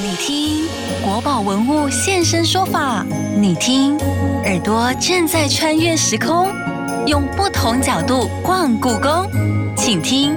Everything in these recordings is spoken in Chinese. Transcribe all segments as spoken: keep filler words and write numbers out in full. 你听国宝文物现身说法，你听耳朵正在穿越时空，用不同角度逛故宫，请听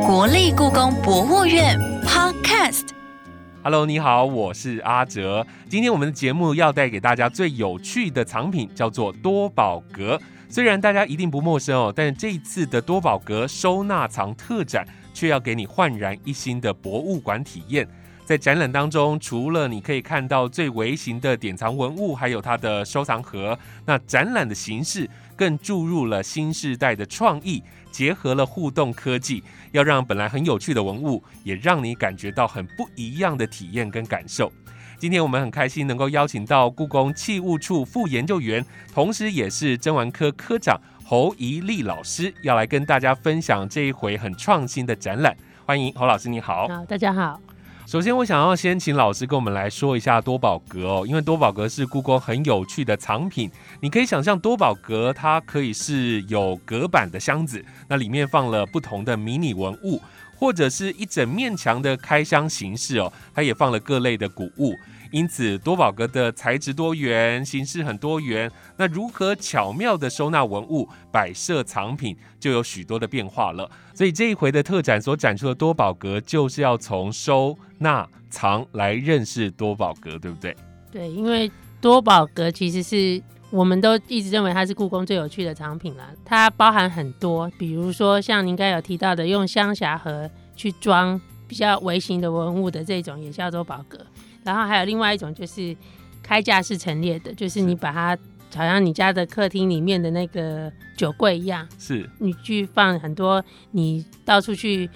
国立故宫博物院 Podcast。Hello， 你好，我是阿哲。今天我们的节目要带给大家最有趣的藏品，叫做多宝阁。虽然大家一定不陌生哦，但是这一次的多宝阁收纳藏特展却要给你焕然一新的博物馆体验。在展览当中，除了你可以看到最微型的典藏文物，还有它的收藏盒，那展览的形式更注入了新世代的创意，结合了互动科技，要让本来很有趣的文物也让你感觉到很不一样的体验跟感受。今天我们很开心能够邀请到故宫器物处副研究员，同时也是珍玩科科长侯怡丽老师，要来跟大家分享这一回很创新的展览。欢迎侯老师，你好。好，大家好。首先我想要先请老师跟我们来说一下多宝阁哦，因为多宝阁是故宫很有趣的藏品。你可以想象多宝阁它可以是有隔板的箱子，那里面放了不同的迷你文物，或者是一整面墙的开箱形式哦，它也放了各类的古物。因此多宝阁的材质多元，形式很多元，那如何巧妙的收纳文物，摆设藏品就有许多的变化了。所以这一回的特展所展出的多宝阁，就是要从收纳藏来认识多宝阁，对不对？对，因为多宝阁其实是我们都一直认为它是故宫最有趣的藏品啦，它包含很多，比如说像您刚有提到的用香匣盒去装比较微型的文物的这种也叫多宝阁，然后还有另外一种就是开架式陈列的，就是你把它好像你家的客厅里面的那个酒柜一样，是你去放很多你到处去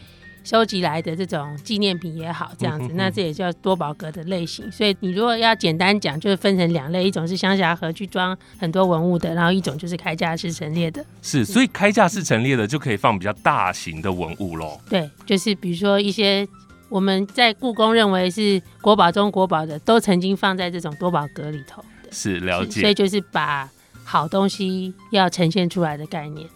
收集来的这种纪念品也好，这样子，那这也叫多宝阁的类型。所以你如果要简单讲，就是分成两类，一种是香匣盒去装很多文物的，然后一种就是开架式陈列的。是，所以开架式陈列的就可以放比较大型的文物咯。对，就是比如说一些我们在故宫认为是国宝中国宝的，都曾经放在这种多宝阁里头的。是，了解。所以就是把好东西要呈现出来的概念。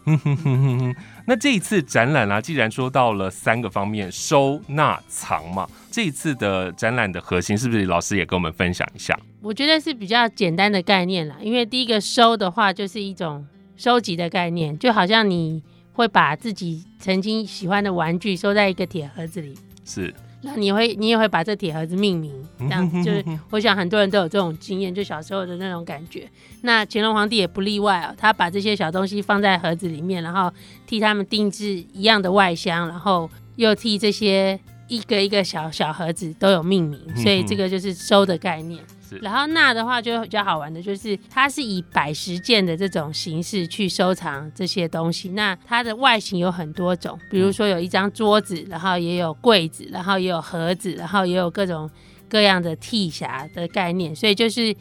那这一次展览啊，既然说到了三个方面，收纳藏嘛，这一次的展览的核心是不是老师也跟我们分享一下？我觉得是比较简单的概念啦，因为第一个收的话就是一种收集的概念，就好像你会把自己曾经喜欢的玩具收在一个铁盒子里，是，然后你会你也会把这铁盒子命名，这样子就是我想很多人都有这种经验，就小时候的那种感觉。那乾隆皇帝也不例外哦，他把这些小东西放在盒子里面，然后替他们定制一样的外箱，然后又替这些一个一个小小盒子都有命名，所以这个就是收的概念。然后纳的话就比较好玩的，就是它是以摆十件的这种形式去收藏这些东西，那它的外形有很多种，比如说有一张桌子，然后也有柜子，然后也有盒子，然后也有各种各样的屉匣的概念，所以就是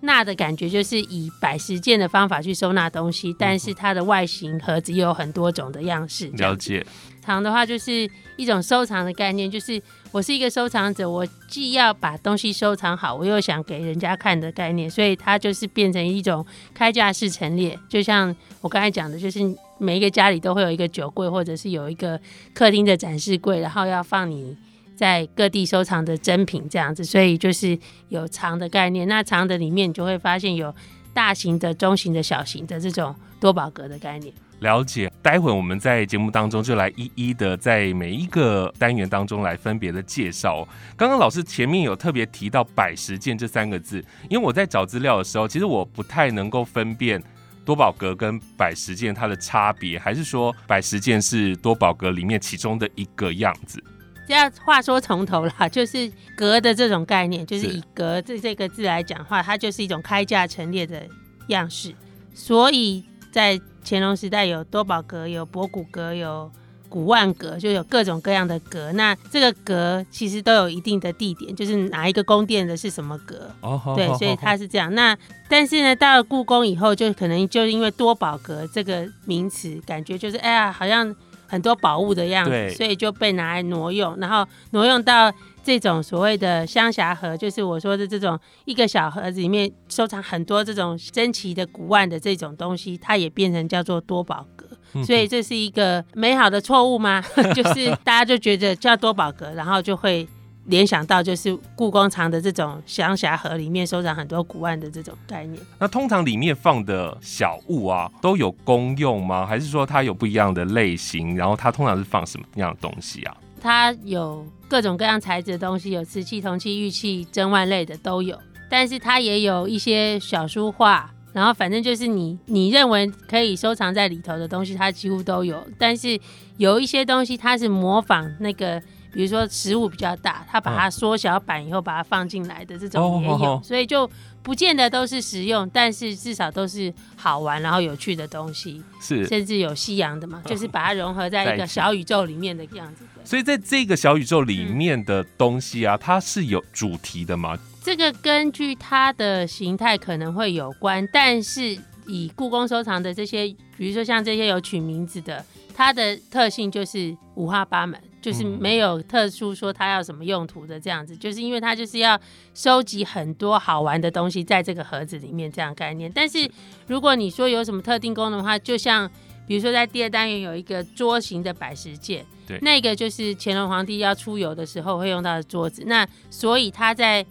纳的感觉就是以摆十件的方法去收纳东西，但是它的外形盒子也有很多种的样式。了解。藏的话就是一种收藏的概念，就是我是一个收藏者，我既要把东西收藏好，我又想给人家看的概念，所以它就是变成一种开架式陈列。就像我刚才讲的，就是每一个家里都会有一个酒柜，或者是有一个客厅的展示柜，然后要放你在各地收藏的珍品这样子，所以就是有藏的概念。那藏的里面你就会发现有大型的、中型的、小型的这种多宝阁的概念。了解，待会我们在节目当中就来一一的在每一个单元当中来分别的介绍哦。刚刚老师前面有特别提到摆十件这三个字，因为我在找资料的时候，其实我不太能够分辨多宝阁跟摆十件它的差别，还是说摆十件是多宝阁里面其中的一个样子？要话说从头啦，就是阁的这种概念，就是以阁这个字来讲的话，它就是一种开架陈列的样式，所以在乾隆时代有多宝阁，有博古阁，有古玩阁，就有各种各样的阁。那这个阁其实都有一定的地点，就是哪一个宫殿的是什么阁， oh, oh, 对， oh, oh, oh. 所以它是这样。那但是呢，到了故宫以后，就可能就因为多宝阁这个名词，感觉就是哎呀，好像很多宝物的样子，所以就被拿来挪用，然后挪用到这种所谓的香匣盒，就是我说的这种一个小盒子里面收藏很多这种珍奇的古玩的这种东西，它也变成叫做多宝阁。所以这是一个美好的错误吗？就是大家就觉得叫多宝阁，然后就会联想到就是故宫藏的这种乡下盒里面收藏很多古玩的这种概念。那通常里面放的小物啊都有功用吗？还是说它有不一样的类型？然后它通常是放什么样的东西啊？它有各种各样材质的东西，有瓷器、铜器、玉器、珍玩类的都有，但是它也有一些小书画，然后反正就是你你认为可以收藏在里头的东西它几乎都有。但是有一些东西它是模仿那个，比如说食物比较大，它把它缩小版以后把它放进来的这种也有、哦、所以就不见得都是实用，但是至少都是好玩然后有趣的东西，是甚至有西洋的嘛、嗯、就是把它融合在一个小宇宙里面的样子。所以在这个小宇宙里面的东西啊、嗯、它是有主题的吗？这个根据它的形态可能会有关，但是以故宫收藏的这些，比如说像这些有取名字的，它的特性就是五花八门，就是没有特殊说它要什么用途的这样子，就是因为它就是要收集很多好玩的东西在这个盒子里面这样概念。但是如果你说有什么特定功能的话，就像比如说在第二单元有一个桌形的摆石件，那个就是乾隆皇帝要出游的时候会用到的桌子，那所以他在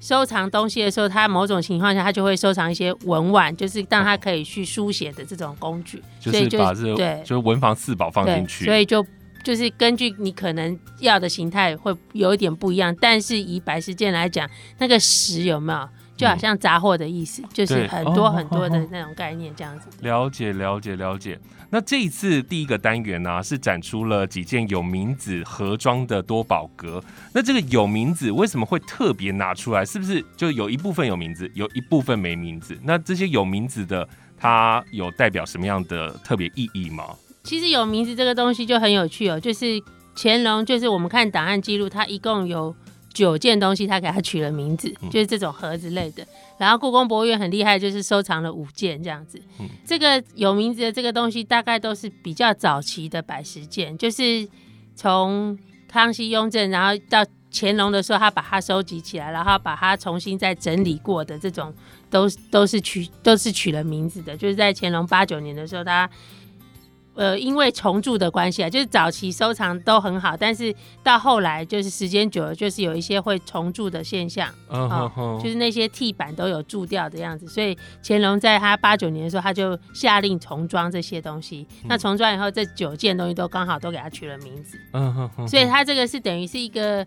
收藏东西的时候，他某种情况下他就会收藏一些文玩，就是让他可以去书写的这种工具，就是把这对就是文房四宝放进去，所以就就是根据你可能要的形态会有一点不一样。但是以摆石件来讲，那个石有没有就好像杂货的意思、嗯、就是很多很多的那种概念这样子、哦哦哦、了解了解了解。那这一次第一个单元啊是展出了几件有名字盒装的多宝格，那这个有名字为什么会特别拿出来？是不是就有一部分有名字有一部分没名字？那这些有名字的它有代表什么样的特别意义吗？其实有名字这个东西就很有趣哦，就是乾隆就是我们看档案记录，它一共有九件东西他给他取了名字，就是这种盒子类的。然后故宫博物院很厉害，就是收藏了五件这样子。这个有名字的这个东西大概都是比较早期的摆石件，就是从康熙、雍正然后到乾隆的时候他把它收集起来，然后把它重新再整理过的这种 都, 都, 是取都是取了名字的。就是在乾隆八九年的时候他呃，因为重铸的关系啊，就是早期收藏都很好，但是到后来就是时间久了，就是有一些会重铸的现象、oh, 哦 oh, oh. 就是那些替版都有铸掉的样子，所以乾隆在他八九年的时候，他就下令重装这些东西。嗯、那重装以后，这九件东西都刚好都给他取了名字。Oh, oh, oh, oh. 所以他这个是等于是一个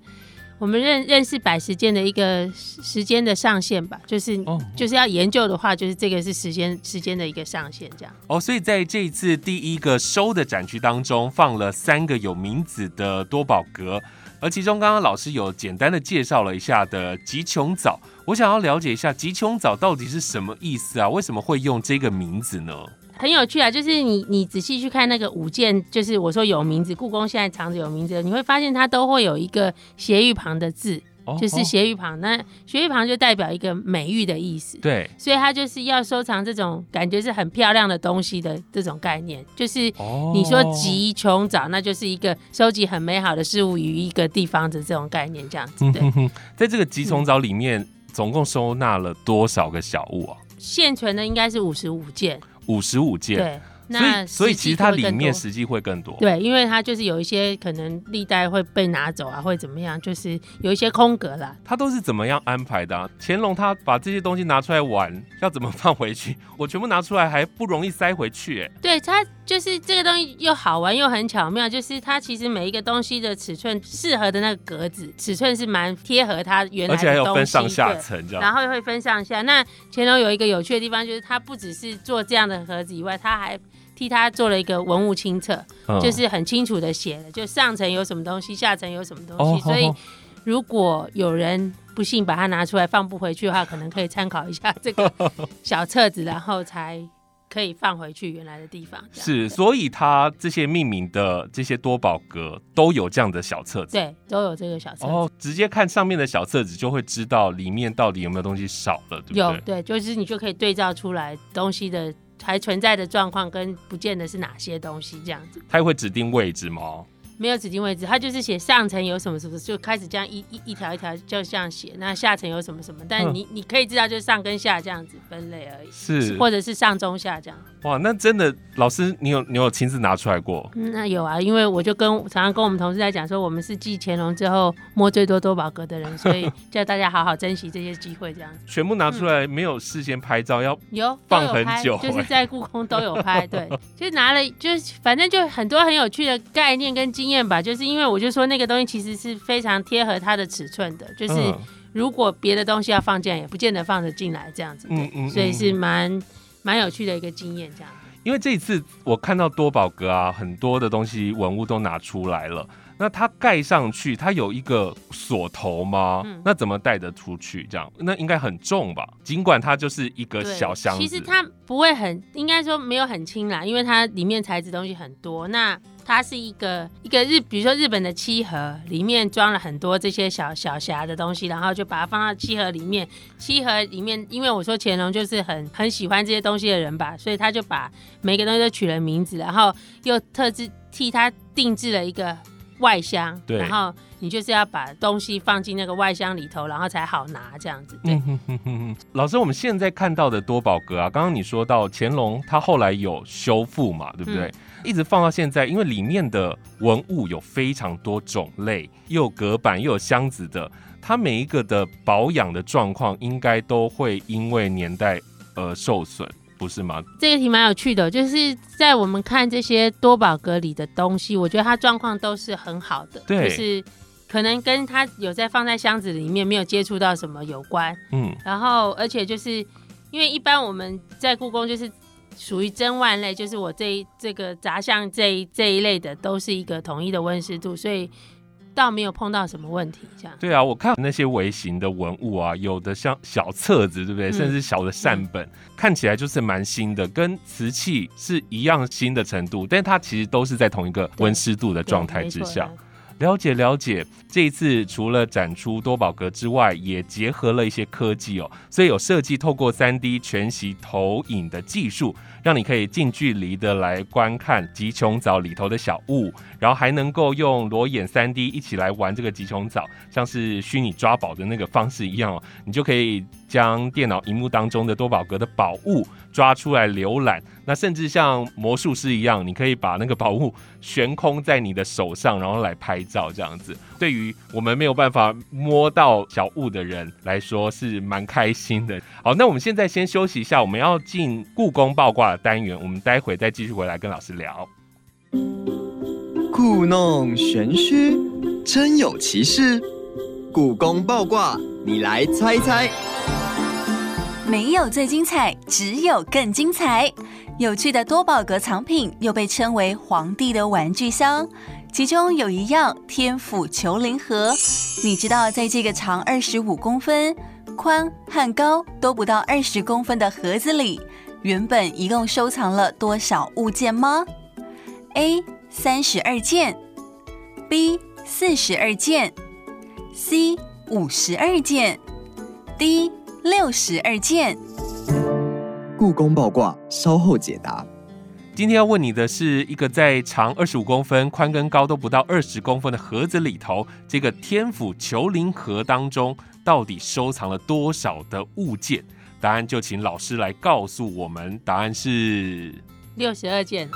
我们 认, 认识摆时间的一个时间的上限吧，就是、oh. 就是要研究的话，就是这个是时间时间的一个上限这样。哦，所以在这一次第一个收的展区当中，放了三个有名字的多宝格，而其中刚刚老师有简单的介绍了一下的吉琼藻，我想要了解一下吉琼藻到底是什么意思啊？为什么会用这个名字呢？很有趣啊，就是你你仔细去看那个五件，就是我说有名字，故宫现在藏着有名字，你会发现它都会有一个斜玉旁的字，哦、就是斜玉旁，那斜玉旁就代表一个美玉的意思，对，所以它就是要收藏这种感觉是很漂亮的东西的这种概念，就是你说集琼藻，那就是一个收集很美好的事物于一个地方的这种概念，这样子。对，嗯、哼哼在这个集琼藻里面，嗯、总共收纳了多少个小物啊？现存的应该是五十五件。五十五件，对，那所以其实它里面实际会更多，对，因为它就是有一些可能历代会被拿走啊，会怎么样，就是有一些空格啦。它都是怎么样安排的啊？乾隆他把这些东西拿出来玩，要怎么放回去？我全部拿出来还不容易塞回去、欸，哎。对，它就是这个东西又好玩又很巧妙，就是它其实每一个东西的尺寸适合的那个格子尺寸是蛮贴合它原来的东西，而且还有分上下层，然后会分上下。那乾隆有一个有趣的地方，就是它不只是做这样的盒子以外，它还替他做了一个文物清册、嗯、就是很清楚的写了就上层有什么东西下层有什么东西、哦、所以如果有人不幸把它拿出来放不回去的话，可能可以参考一下这个小册子然后才可以放回去原来的地方。是，所以他这些命名的这些多宝格都有这样的小册子，对，都有这个小册子、哦、直接看上面的小册子就会知道里面到底有没有东西少了，对不对？有，对，就是你就可以对照出来东西的还存在的状况跟不见得是哪些东西这样子。他会指定位置吗？没有指定位置，他就是写上层有什么什么，就开始这样一一条一条就这样写，那下层有什么什么，但 你,、嗯、你可以知道就是上跟下这样子分类而已，是，或者是上中下这样。哇，那真的老师你有你有亲自拿出来过？嗯，那有啊，因为我就跟常常跟我们同事在讲说，我们是继乾隆之后摸最多多宝格的人，所以叫大家好好珍惜这些机会，这样子全部拿出来、嗯、没有事先拍照，要有放很久、欸、就是在故宫都有拍，对，就拿了，就反正就很多很有趣的概念跟经验吧，就是因为我就说那个东西其实是非常贴合它的尺寸的，就是如果别的东西要放进来也不见得放得进来，这样子，嗯嗯嗯，所以是蛮蛮有趣的一个经验，这样。因为这一次我看到多宝格啊，很多的东西文物都拿出来了，那它盖上去，它有一个锁头吗？嗯、那怎么带得出去？这样那应该很重吧？尽管它就是一个小箱子，其实它不会很，应该说没有很轻啦，因为它里面材质东西很多。那它是一个一个日，比如说日本的漆盒，里面装了很多这些小小匣的东西，然后就把它放到漆盒里面。漆盒里面，因为我说乾隆就是很很喜欢这些东西的人吧，所以他就把每个东西都取了名字，然后又特制替他定制了一个外箱，然后你就是要把东西放进那个外箱里头，然后才好拿，这样子，对、嗯、哼哼哼。老师，我们现在看到的多宝格啊，刚刚你说到乾隆他后来有修复嘛，对不对、嗯、一直放到现在，因为里面的文物有非常多种类，又有隔板又有箱子的，它每一个的保养的状况应该都会因为年代而受损，不是吗？这个题蛮有趣的，就是在我们看这些多宝格里的东西，我觉得它状况都是很好的，对，就是可能跟它有在放在箱子里面没有接触到什么有关，嗯，然后而且就是因为一般我们在故宫就是属于珍玩类，就是我这一这个杂项这一这一类的都是一个统一的温湿度，所以倒没有碰到什么问题，这样。对啊，我看那些微型的文物啊，有的像小册子，对不对、嗯、甚至小的扇本、嗯、看起来就是蛮新的，跟瓷器是一样新的程度，但它其实都是在同一个温湿度的状态之下。了解了解，这一次除了展出多宝格之外，也结合了一些科技哦，所以有设计透过 三 D 全息投影的技术，让你可以近距离的来观看吉琼藻里头的小物，然后还能够用裸眼 三 D 一起来玩这个吉琼藻，像是虚拟抓宝的那个方式一样哦，你就可以将电脑荧幕当中的多宝格的宝物抓出来浏览，那甚至像魔术师一样，你可以把那个宝物悬空在你的手上，然后来拍照，这样子对于我们没有办法摸到小物的人来说是蛮开心的。好，那我们现在先休息一下，我们要进故宫爆卦的单元，我们待会再继续回来跟老师聊。故弄玄虚，真有其事，故宫爆卦，你来猜猜。没有最精彩，只有更精彩。有趣的多宝格藏品又被称为皇帝的玩具箱，其中有一样天府虬陵盒，你知道在这个长二十五公分、宽和高都不到二十公分的盒子里，原本一共收藏了多少物件吗？ A 三十二件， B 四十二件， C 五十二件， D六十二件。故宫爆卦，稍后解答。今天要问你的是一个在长二十五公分、宽跟高都不到二十公分的盒子里头，这个天府虬陵盒当中到底收藏了多少的物件？答案就请老师来告诉我们。答案是六十二件。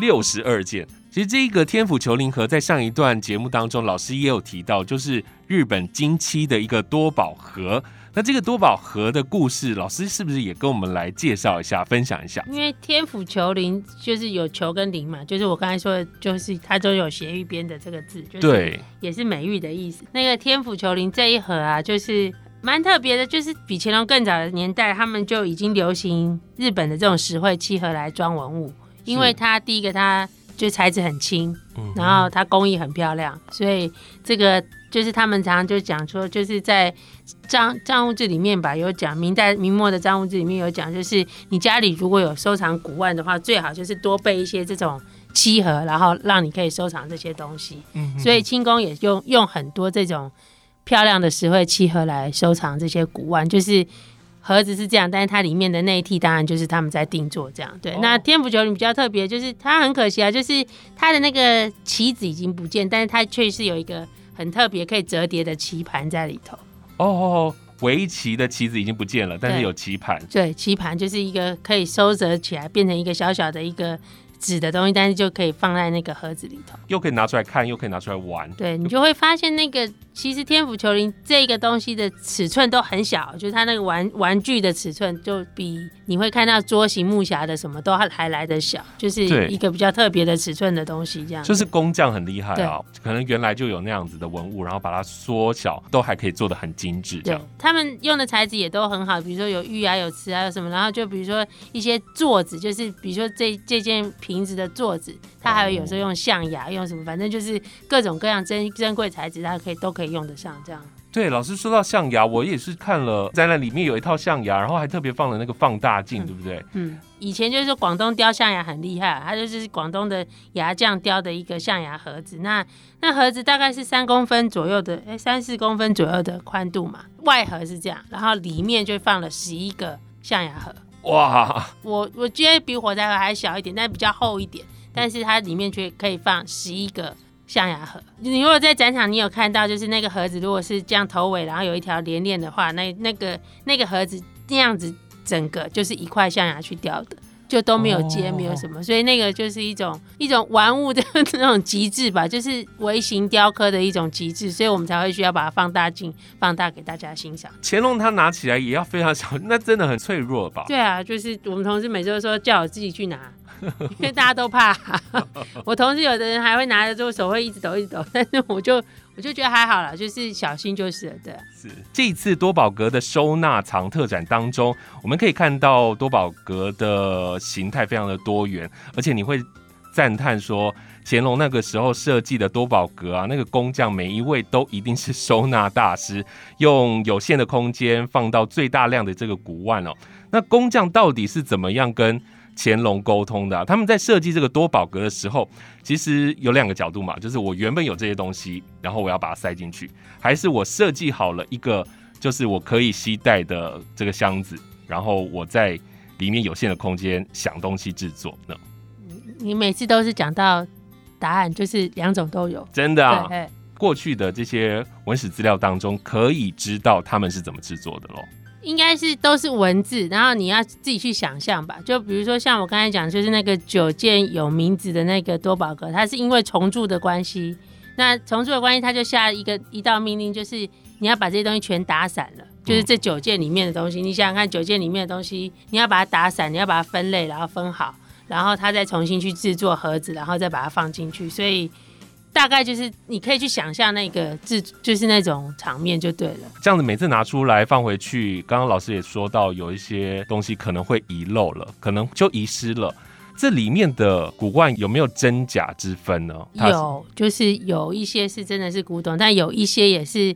六十二件。其实这个天府虬陵盒在上一段节目当中，老师也有提到，就是日本金漆的一个多宝盒。那这个多宝盒的故事，老师是不是也跟我们来介绍一下、分享一下？因为天府虬陵就是有虬跟陵嘛，就是我刚才说的，就是它都有斜玉边的这个字，就是也是美玉的意思。那个天府虬陵这一盒啊，就是蛮特别的，就是比乾隆更早的年代，他们就已经流行日本的这种石灰漆盒来装文物，因为它第一个它就材质很轻，然后它工艺很漂亮，所以这个就是他们常常就讲说，就是在账账务志里面吧，有讲明代明末的账务志里面有讲，就是你家里如果有收藏古玩的话，最好就是多备一些这种漆盒，然后让你可以收藏这些东西。嗯，所以清宫也用用很多这种漂亮的石灰漆盒来收藏这些古玩，就是盒子是这样，但是它里面的内屉当然就是他们在定做这样。对，哦、那天府虬陵比较特别，就是它很可惜啊，就是它的那个棋子已经不见，但是它确实有一个很特别可以折叠的棋盘在里头。哦哦，围棋的棋子已经不见了，但是有棋盘。对，棋盘就是一个可以收折起来变成一个小小的一个纸的东西，但是就可以放在那个盒子里头，又可以拿出来看，又可以拿出来玩。对，你就会发现那个其实天府球林这个东西的尺寸都很小，就是它那个 玩, 玩具的尺寸就比你会看到桌形木匣的什么都还来得小，就是一个比较特别的尺寸的东西。这样就是工匠很厉害啊，可能原来就有那样子的文物，然后把它缩小都还可以做得很精致。这样对，他们用的材质也都很好，比如说有玉啊，有瓷啊，有什么，然后就比如说一些座子，就是比如说 这, 这件瓶子的座子，它还有有时候用象牙，用什么，反正就是各种各样珍珍贵材质，它可以都可以用得上。这样对，老师说到象牙，我也是看了展览，里面有一套象牙，然后还特别放了那个放大镜，嗯，对不对？嗯，以前就是说广东雕象牙很厉害，啊，它就是广东的牙匠雕的一个象牙盒子，那那盒子大概是三公分左右的，哎，三四公分左右的宽度嘛，外盒是这样，然后里面就放了十一个象牙盒。哇，我我觉得比火柴盒还小一点，但比较厚一点，但是它里面却可以放十一个象牙盒。你如果在展场你有看到，就是那个盒子如果是这样头尾，然后有一条连链的话，那那个那个盒子那样子整个就是一块象牙去雕的，就都没有接，没有什么，所以那个就是一种一种玩物的那种极致吧，就是微型雕刻的一种极致，所以我们才会需要把它放大镜放大给大家欣赏。乾隆他拿起来也要非常小，那真的很脆弱吧？对啊，就是我们同事每次都说叫我自己去拿，因为大家都怕，啊，我同事有的人还会拿着之后手会一直抖一直抖，但是我就我就觉得还好啦，就是小心就是了。对，是这一次多宝格的收纳藏特展当中，我们可以看到多宝格的形态非常的多元，而且你会赞叹说乾隆那个时候设计的多宝格啊，那个工匠每一位都一定是收纳大师，用有限的空间放到最大量的这个古玩哦。那工匠到底是怎么样跟乾隆沟通的，啊，他们在设计这个多宝格的时候其实有两个角度嘛，就是我原本有这些东西，然后我要把它塞进去，还是我设计好了一个就是我可以携带的这个箱子，然后我在里面有限的空间想东西制作呢？你每次都是讲到答案就是两种都有，真的啊。过去的这些文史资料当中可以知道他们是怎么制作的咯，应该是都是文字，然后你要自己去想象吧。就比如说像我刚才讲，就是那个九件有名字的那个多宝格，它是因为重铸的关系，那重铸的关系，它就下一个一道命令，就是你要把这些东西全打散了，就是这九件里面的东西，你想想看，九件里面的东西，你要把它打散，你要把它分类，然后分好，然后它再重新去制作盒子，然后再把它放进去，所以大概就是你可以去想象那个就是那种场面就对了。这样子每次拿出来放回去，刚刚老师也说到有一些东西可能会遗漏了，可能就遗失了，这里面的古玩有没有真假之分呢？有，就是有一些是真的是古董，但有一些也是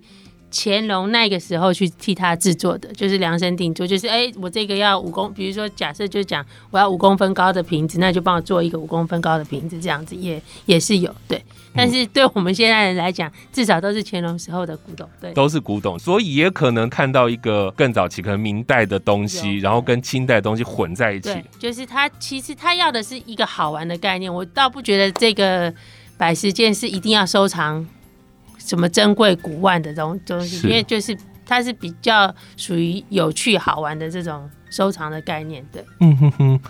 乾隆那个时候去替他制作的，就是量身定做，就是哎，欸，我这个要五公，比如说假设就讲我要五公分高的瓶子，那就帮我做一个五公分高的瓶子，这样子 也, 也是有，对。但是对我们现在人来讲，至少都是乾隆时候的古董，对，都是古董，所以也可能看到一个更早期可能明代的东西，然后跟清代的东西混在一起。对，就是他其实他要的是一个好玩的概念，我倒不觉得这个百十件是一定要收藏什么珍贵古玩的东西，因为就是它是比较属于有趣好玩的这种收藏的概念。对，嗯哼哼。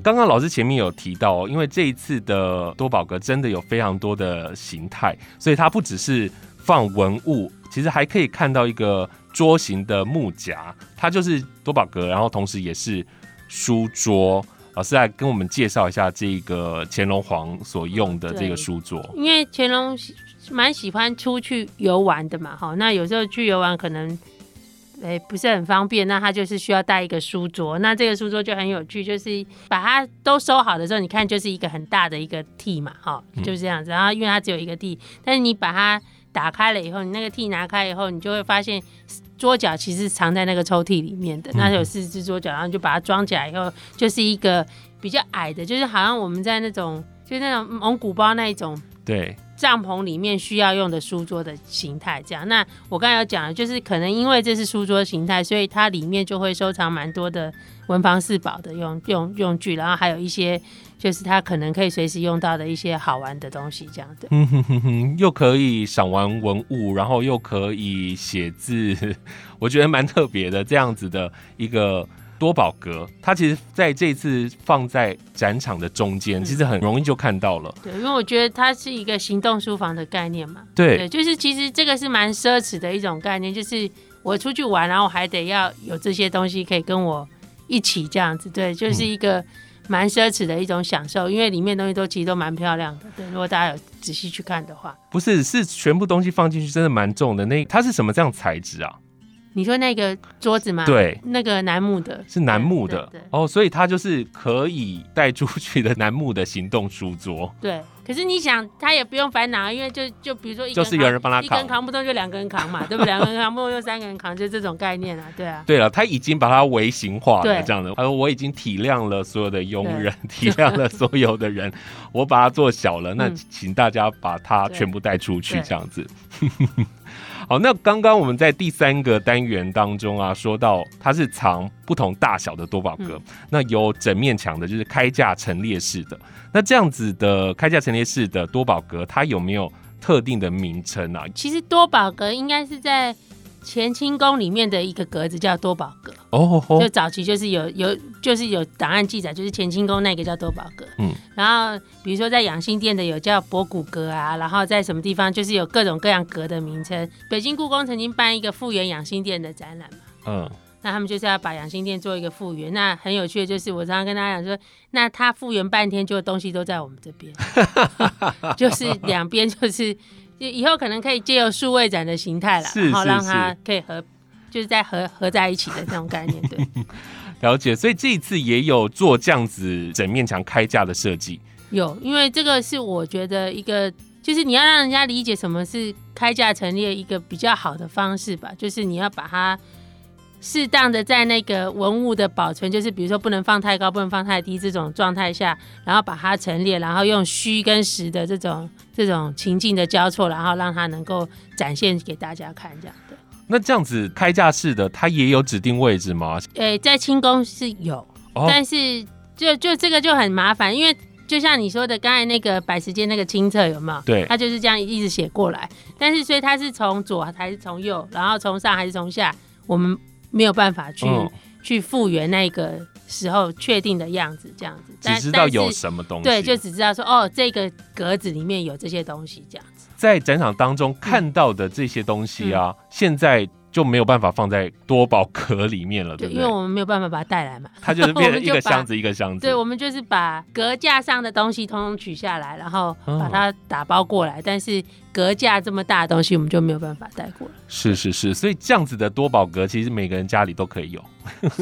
刚刚老师前面有提到，哦，因为这一次的多宝格真的有非常多的形态，所以它不只是放文物，其实还可以看到一个桌型的木夹，它就是多宝格，然后同时也是书桌。老师来跟我们介绍一下这个乾隆皇所用的这个书桌，因为乾隆蛮喜欢出去游玩的嘛，那有时候去游玩可能，欸，不是很方便，那他就是需要带一个书桌，那这个书桌就很有趣，就是把它都收好的时候，你看就是一个很大的一个屉嘛，就是这样子，然后因为它只有一个屉，但是你把它打开了以后，你那个屉拿开以后，你就会发现桌角其实藏在那个抽屉里面的，那有四只桌角，然后你就把它装起来以后，就是一个比较矮的，就是好像我们在那种就是那种蒙古包那一种，对，帐篷里面需要用的书桌的形态这样。那我刚才有讲的就是可能因为这是书桌形态，所以它里面就会收藏蛮多的文房四宝的 用, 用, 用具，然后还有一些就是它可能可以随时用到的一些好玩的东西这样的、嗯、哼哼哼，又可以赏玩文物，然后又可以写字，我觉得蛮特别的这样子的一个多宝格，它其实在这次放在展场的中间、嗯、其实很容易就看到了。对，因为我觉得它是一个行动书房的概念嘛。 对, 对，就是其实这个是蛮奢侈的一种概念，就是我出去玩然后还得要有这些东西可以跟我一起这样子。对，就是一个蛮奢侈的一种享受、嗯、因为里面东西都其实都蛮漂亮的。对，如果大家有仔细去看的话，不是是全部东西放进去真的蛮重的。那它是什么这样材质啊？你说那个桌子吗？对，那个楠木的，是楠木的。对对对，哦，所以它就是可以带出去的楠木的行动书桌。对，可是你想，他也不用烦恼，因为 就, 就比如说一根，就是有人帮他扛，一根扛不动就两根扛嘛，对不对？两根扛不动就三根扛，就这种概念啊，对啊。对了，他已经把它微型化了，这样的。他说我已经体谅了所有的佣人，体谅了所有的人，我把它做小了，那请大家把它全部带出去，这样子。好，那刚刚我们在第三个单元当中啊，说到它是藏不同大小的多宝格、嗯、那有整面墙的，就是开架陈列式的。那这样子的开架陈列式的多宝格，它有没有特定的名称啊？其实多宝格应该是在乾清宫里面的一个格子叫多宝格。哦， oh, oh. 就早期就是有有就是有档案记载，就是乾清宫那个叫多宝格。嗯，然后比如说在养心殿的有叫博古阁啊，然后在什么地方就是有各种各样阁的名称。北京故宫曾经办一个复原养心殿的展览嘛。嗯，那他们就是要把养心殿做一个复原。那很有趣的就是我常常跟大家讲说，那他复原半天就东西都在我们这边就是两边，就是以后可能可以借由数位展的形态啦，然后让它可以合，就是在 合, 合在一起的这种概念。对，了解。所以这一次也有做这样子整面墙开架的设计。有，因为这个是我觉得一个就是你要让人家理解什么是开架陈列一个比较好的方式吧，就是你要把它适当的在那个文物的保存，就是比如说不能放太高不能放太低这种状态下，然后把它陈列，然后用虚跟实的这种这种情境的交错，然后让它能够展现给大家看这样的。那这样子开架式的它也有指定位置吗？欸、在清宫是有、哦、但是 就, 就这个就很麻烦，因为就像你说的刚才那个百十间那个清册有没有？对，它就是这样一直写过来，但是所以它是从左还是从右，然后从上还是从下，我们没有办法去、嗯、去复原那个时候确定的样子这样子，只知道有什么东西。对，就只知道说哦，这个格子里面有这些东西这样子。在展场当中看到的这些东西啊、嗯、现在就没有办法放在多宝格里面了，对不对？因为我们没有办法把它带来嘛，它就是变成一个箱子一个箱子。对，我们就是把格架上的东西通通取下来，然后把它打包过来、哦、但是格架这么大的东西我们就没有办法带过来。是是是，所以这样子的多宝格其实每个人家里都可以有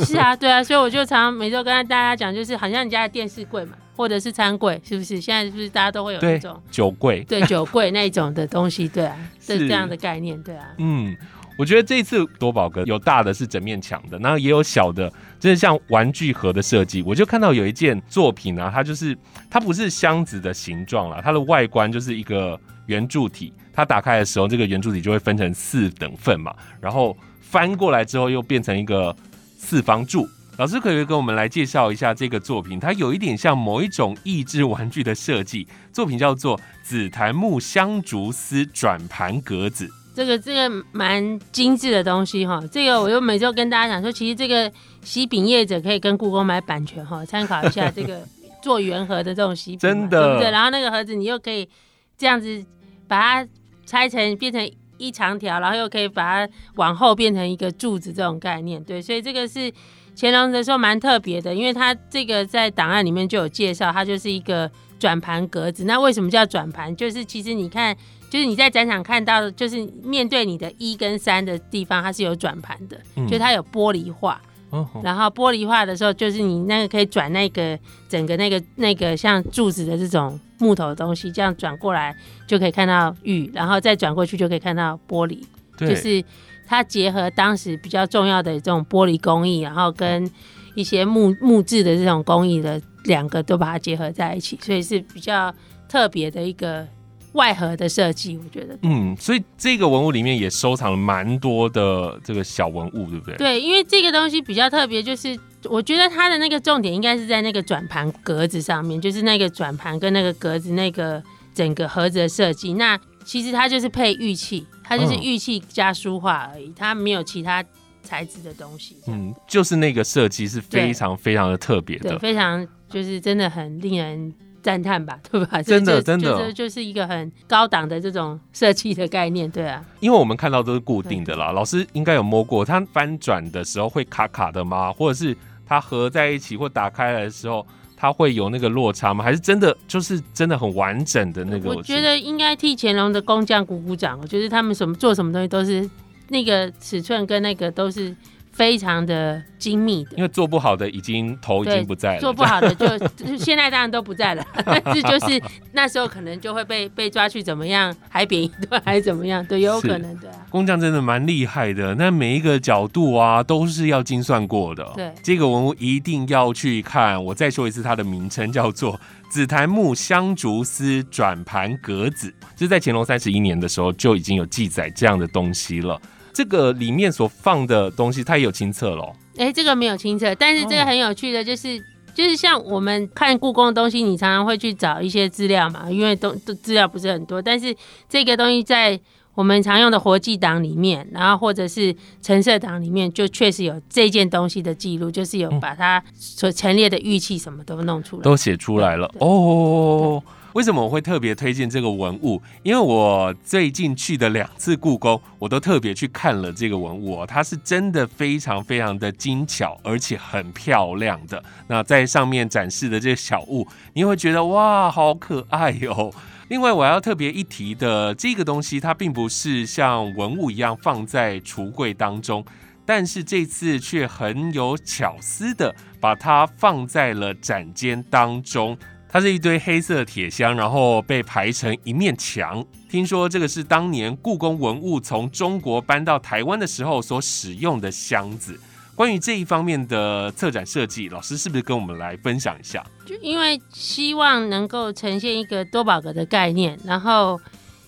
是啊，对啊，所以我就常每周跟大家讲，就是好像你家的电视柜嘛，或者是餐柜，是不是现在是不是大家都会有那种酒柜？对，酒柜那一种的东西。对啊，是这样的概念。对啊，嗯，我觉得这一次多宝格有大的是整面墙的，然后也有小的，就是像玩具盒的设计。我就看到有一件作品啊，它就是它不是箱子的形状啦，它的外观就是一个圆柱体，它打开的时候这个圆柱体就会分成四等份嘛，然后翻过来之后又变成一个四方柱。老师可以跟我们来介绍一下这个作品，它有一点像某一种益智玩具的设计，作品叫做紫檀木香竹丝转盘格子。这个这个蛮精致的东西哈，这个我就每周跟大家讲说，其实这个喜饼业者可以跟故宫买版权哈，参考一下这个做圆盒的这种喜饼，真的对不对？然后那个盒子你又可以这样子把它拆成变成一长条，然后又可以把它往后变成一个柱子这种概念。对，所以这个是乾隆的时候蛮特别的，因为它这个在档案里面就有介绍，它就是一个转盘格子。那为什么叫转盘？就是其实你看。就是你在展场看到的，就是面对你的一跟三的地方，它是有转盘的、嗯，就它有玻璃化、哦，然后玻璃化的时候，就是你那个可以转那个整个那个那个像柱子的这种木头的东西，这样转过来就可以看到玉，然后再转过去就可以看到玻璃，就是它结合当时比较重要的这种玻璃工艺，然后跟一些木木质的这种工艺的两个都把它结合在一起，所以是比较特别的一个。外盒的设计，我觉得。嗯，所以这个文物里面也收藏了蛮多的这个小文物，对不对？对，因为这个东西比较特别，就是我觉得它的那个重点应该是在那个转盘格子上面，就是那个转盘跟那个格子那个整个盒子的设计。那其实它就是配玉器，它就是玉器加书画而已，嗯，它没有其他材质的东西。嗯，就是那个设计是非常非常的特别的，对，非常就是真的很令人赞叹吧，对吧？真的真的，就是，就是一个很高档的这种设计的概念，对啊。因为我们看到都是固定的啦，老师应该有摸过，它翻转的时候会卡卡的吗？或者是它合在一起或打开来的时候，它会有那个落差吗？还是真的就是真的很完整的那个？我觉得应该替乾隆的工匠鼓鼓掌，我觉得他们什么做什么东西都是那个尺寸跟那个都是非常的精密的，因为做不好的已经头已经不在了，做不好的就现在当然都不在了，但是就是那时候可能就会 被, 被抓去怎么样，海扁一顿还是怎么样，对，有可能的，啊。工匠真的蛮厉害的，那每一个角度啊都是要精算过的。对，这个文物一定要去看。我再说一次，它的名称叫做紫檀木香竹丝转盘格子，就是在乾隆三十一年的时候就已经有记载这样的东西了。这个里面所放的东西，它也有清册咯。哎，这个没有清册，但是这个很有趣的，就是、哦、就是像我们看故宫的东西，你常常会去找一些资料嘛，因为都资料不是很多，但是这个东西在我们常用的活纪档里面，然后或者是陈设档里面，就确实有这件东西的记录，就是有把它所陈列的玉器什么都弄出来，都写出来了哦。为什么我会特别推荐这个文物？因为我最近去的两次故宫，我都特别去看了这个文物，哦，它是真的非常非常的精巧，而且很漂亮的。那在上面展示的这个小物，你会觉得哇，好可爱哦。另外我要特别一提的，这个东西它并不是像文物一样放在橱柜当中，但是这次却很有巧思的把它放在了展间当中。它是一堆黑色铁箱，然后被排成一面墙。听说这个是当年故宫文物从中国搬到台湾的时候所使用的箱子。关于这一方面的策展设计，老师是不是跟我们来分享一下？就因为希望能够呈现一个多宝格的概念，然后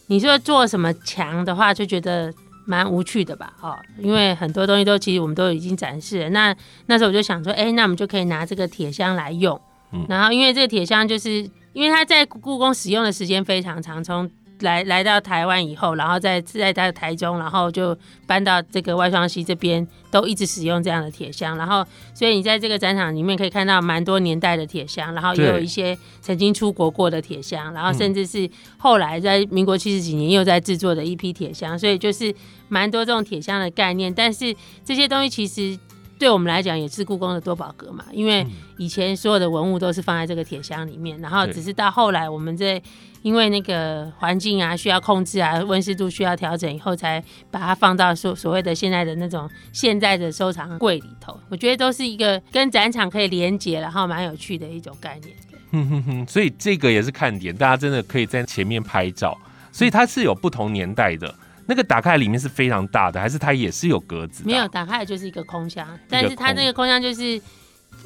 你说做什么墙的话，就觉得蛮无趣的吧，哦，因为很多东西都其实我们都已经展示了。那那时候我就想说，哎，那我们就可以拿这个铁箱来用。然后因为这个铁箱就是因为它在故宫使用的时间非常长，从 来, 来到台湾以后，然后再在台中，然后就搬到这个外双溪这边，都一直使用这样的铁箱。然后所以你在这个展场里面可以看到蛮多年代的铁箱，然后也有一些曾经出国过的铁箱，然后甚至是后来在民国七十几年又在制作的一批铁箱，所以就是蛮多这种铁箱的概念。但是这些东西其实对我们来讲也是故宫的多宝格嘛，因为以前所有的文物都是放在这个铁箱里面，然后只是到后来我们这因为那个环境啊需要控制啊，温湿度需要调整以后，才把它放到所所谓的现在的那种现在的收藏柜里头。我觉得都是一个跟展场可以连结，然后蛮有趣的一种概念。哼哼哼，所以这个也是看点，大家真的可以在前面拍照。所以它是有不同年代的。那个打开里面是非常大的，还是它也是有格子的？没有，打开就是一个空箱，但是它那个空箱就是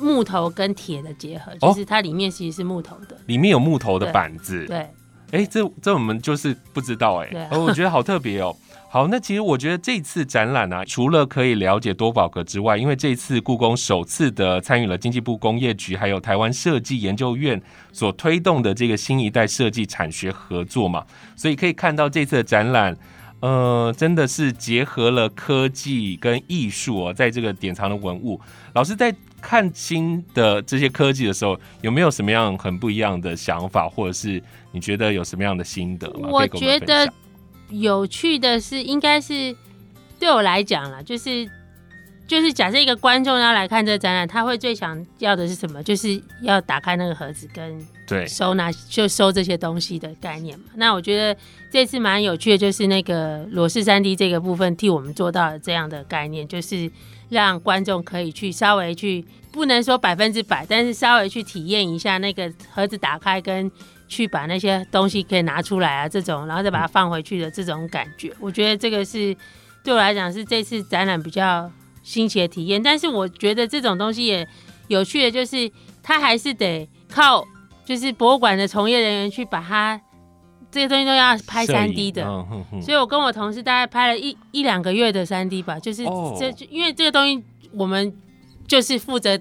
木头跟铁的结合，哦，就是它里面其实是木头的，里面有木头的板子。对，哎，欸，这这我们就是不知道哎，欸，啊，我觉得好特别哦。好，那其实我觉得这次展览啊，除了可以了解多宝格之外，因为这次故宫首次的参与了经济部工业局还有台湾设计研究院所推动的这个新一代设计产学合作嘛，所以可以看到这次的展览。呃，真的是结合了科技跟艺术哦，在这个典藏的文物，老师在看新的这些科技的时候，有没有什么样很不一样的想法，或者是你觉得有什么样的心得吗？我觉得有趣的是，应该是对我来讲啦，就是就是假设一个观众要来看这个展览，他会最想要的是什么？就是要打开那个盒子跟收纳，就收这些东西的概念嘛。那我觉得这次蛮有趣的，就是那个裸视 三 D 这个部分替我们做到了这样的概念，就是让观众可以去稍微去，不能说百分之百，但是稍微去体验一下那个盒子打开跟去把那些东西可以拿出来啊这种，然后再把它放回去的这种感觉。我觉得这个是对我来讲是这次展览比较新奇的体验。但是我觉得这种东西也有趣的，就是它还是得靠就是博物馆的从业人员去把它这些东西都要拍 三 D 的、哦、哼哼，所以我跟我同事大概拍了一一两个月的 三 D 吧，就是、哦、这因为这个东西我们就是负责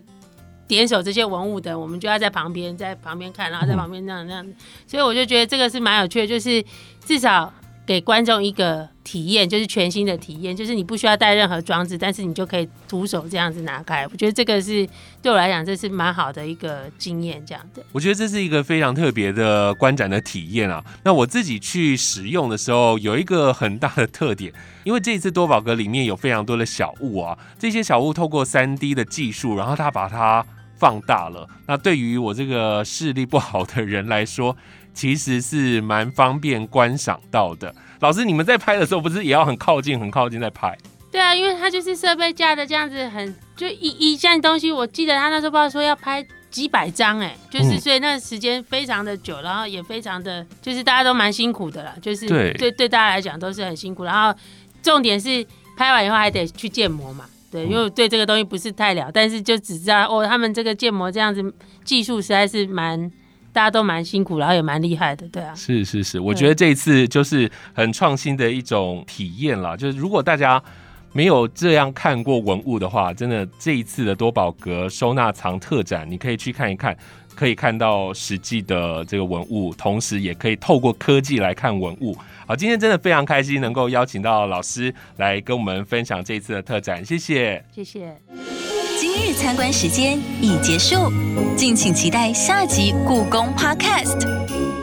点手这些文物的，我们就要在旁边在旁边看，然后在旁边那样那样、嗯、所以我就觉得这个是蛮有趣的，就是至少给观众一个体验，就是全新的体验，就是你不需要带任何装置，但是你就可以徒手这样子拿开，我觉得这个是对我来讲这是蛮好的一个经验这样的。我觉得这是一个非常特别的观展的体验啊。那我自己去使用的时候有一个很大的特点，因为这一次多宝格里面有非常多的小物啊，这些小物透过 三 D 的技术，然后它把它放大了，那对于我这个视力不好的人来说其实是蛮方便观赏到的。老师，你们在拍的时候不是也要很靠近很靠近在拍？对啊，因为它就是设备架的这样子很就一一件东西，我记得他那时候不知道说要拍几百张哎、欸，就是所以那时间非常的久，然后也非常的就是大家都蛮辛苦的啦，就是 对, 对, 对大家来讲都是很辛苦，然后重点是拍完以后还得去建模嘛，对，因为对这个东西不是太了，但是就只知道哦，他们这个建模这样子技术实在是蛮大家都蛮辛苦，然后也蛮厉害的，对啊。是是是，我觉得这一次就是很创新的一种体验啦，就是如果大家没有这样看过文物的话，真的这一次的多宝格收纳藏特展，你可以去看一看。可以看到实际的这个文物，同时也可以透过科技来看文物。好，今天真的非常开心能够邀请到老师来跟我们分享这一次的特展，谢谢。谢谢。今日参观时间已结束，敬请期待下集故宫 Podcast。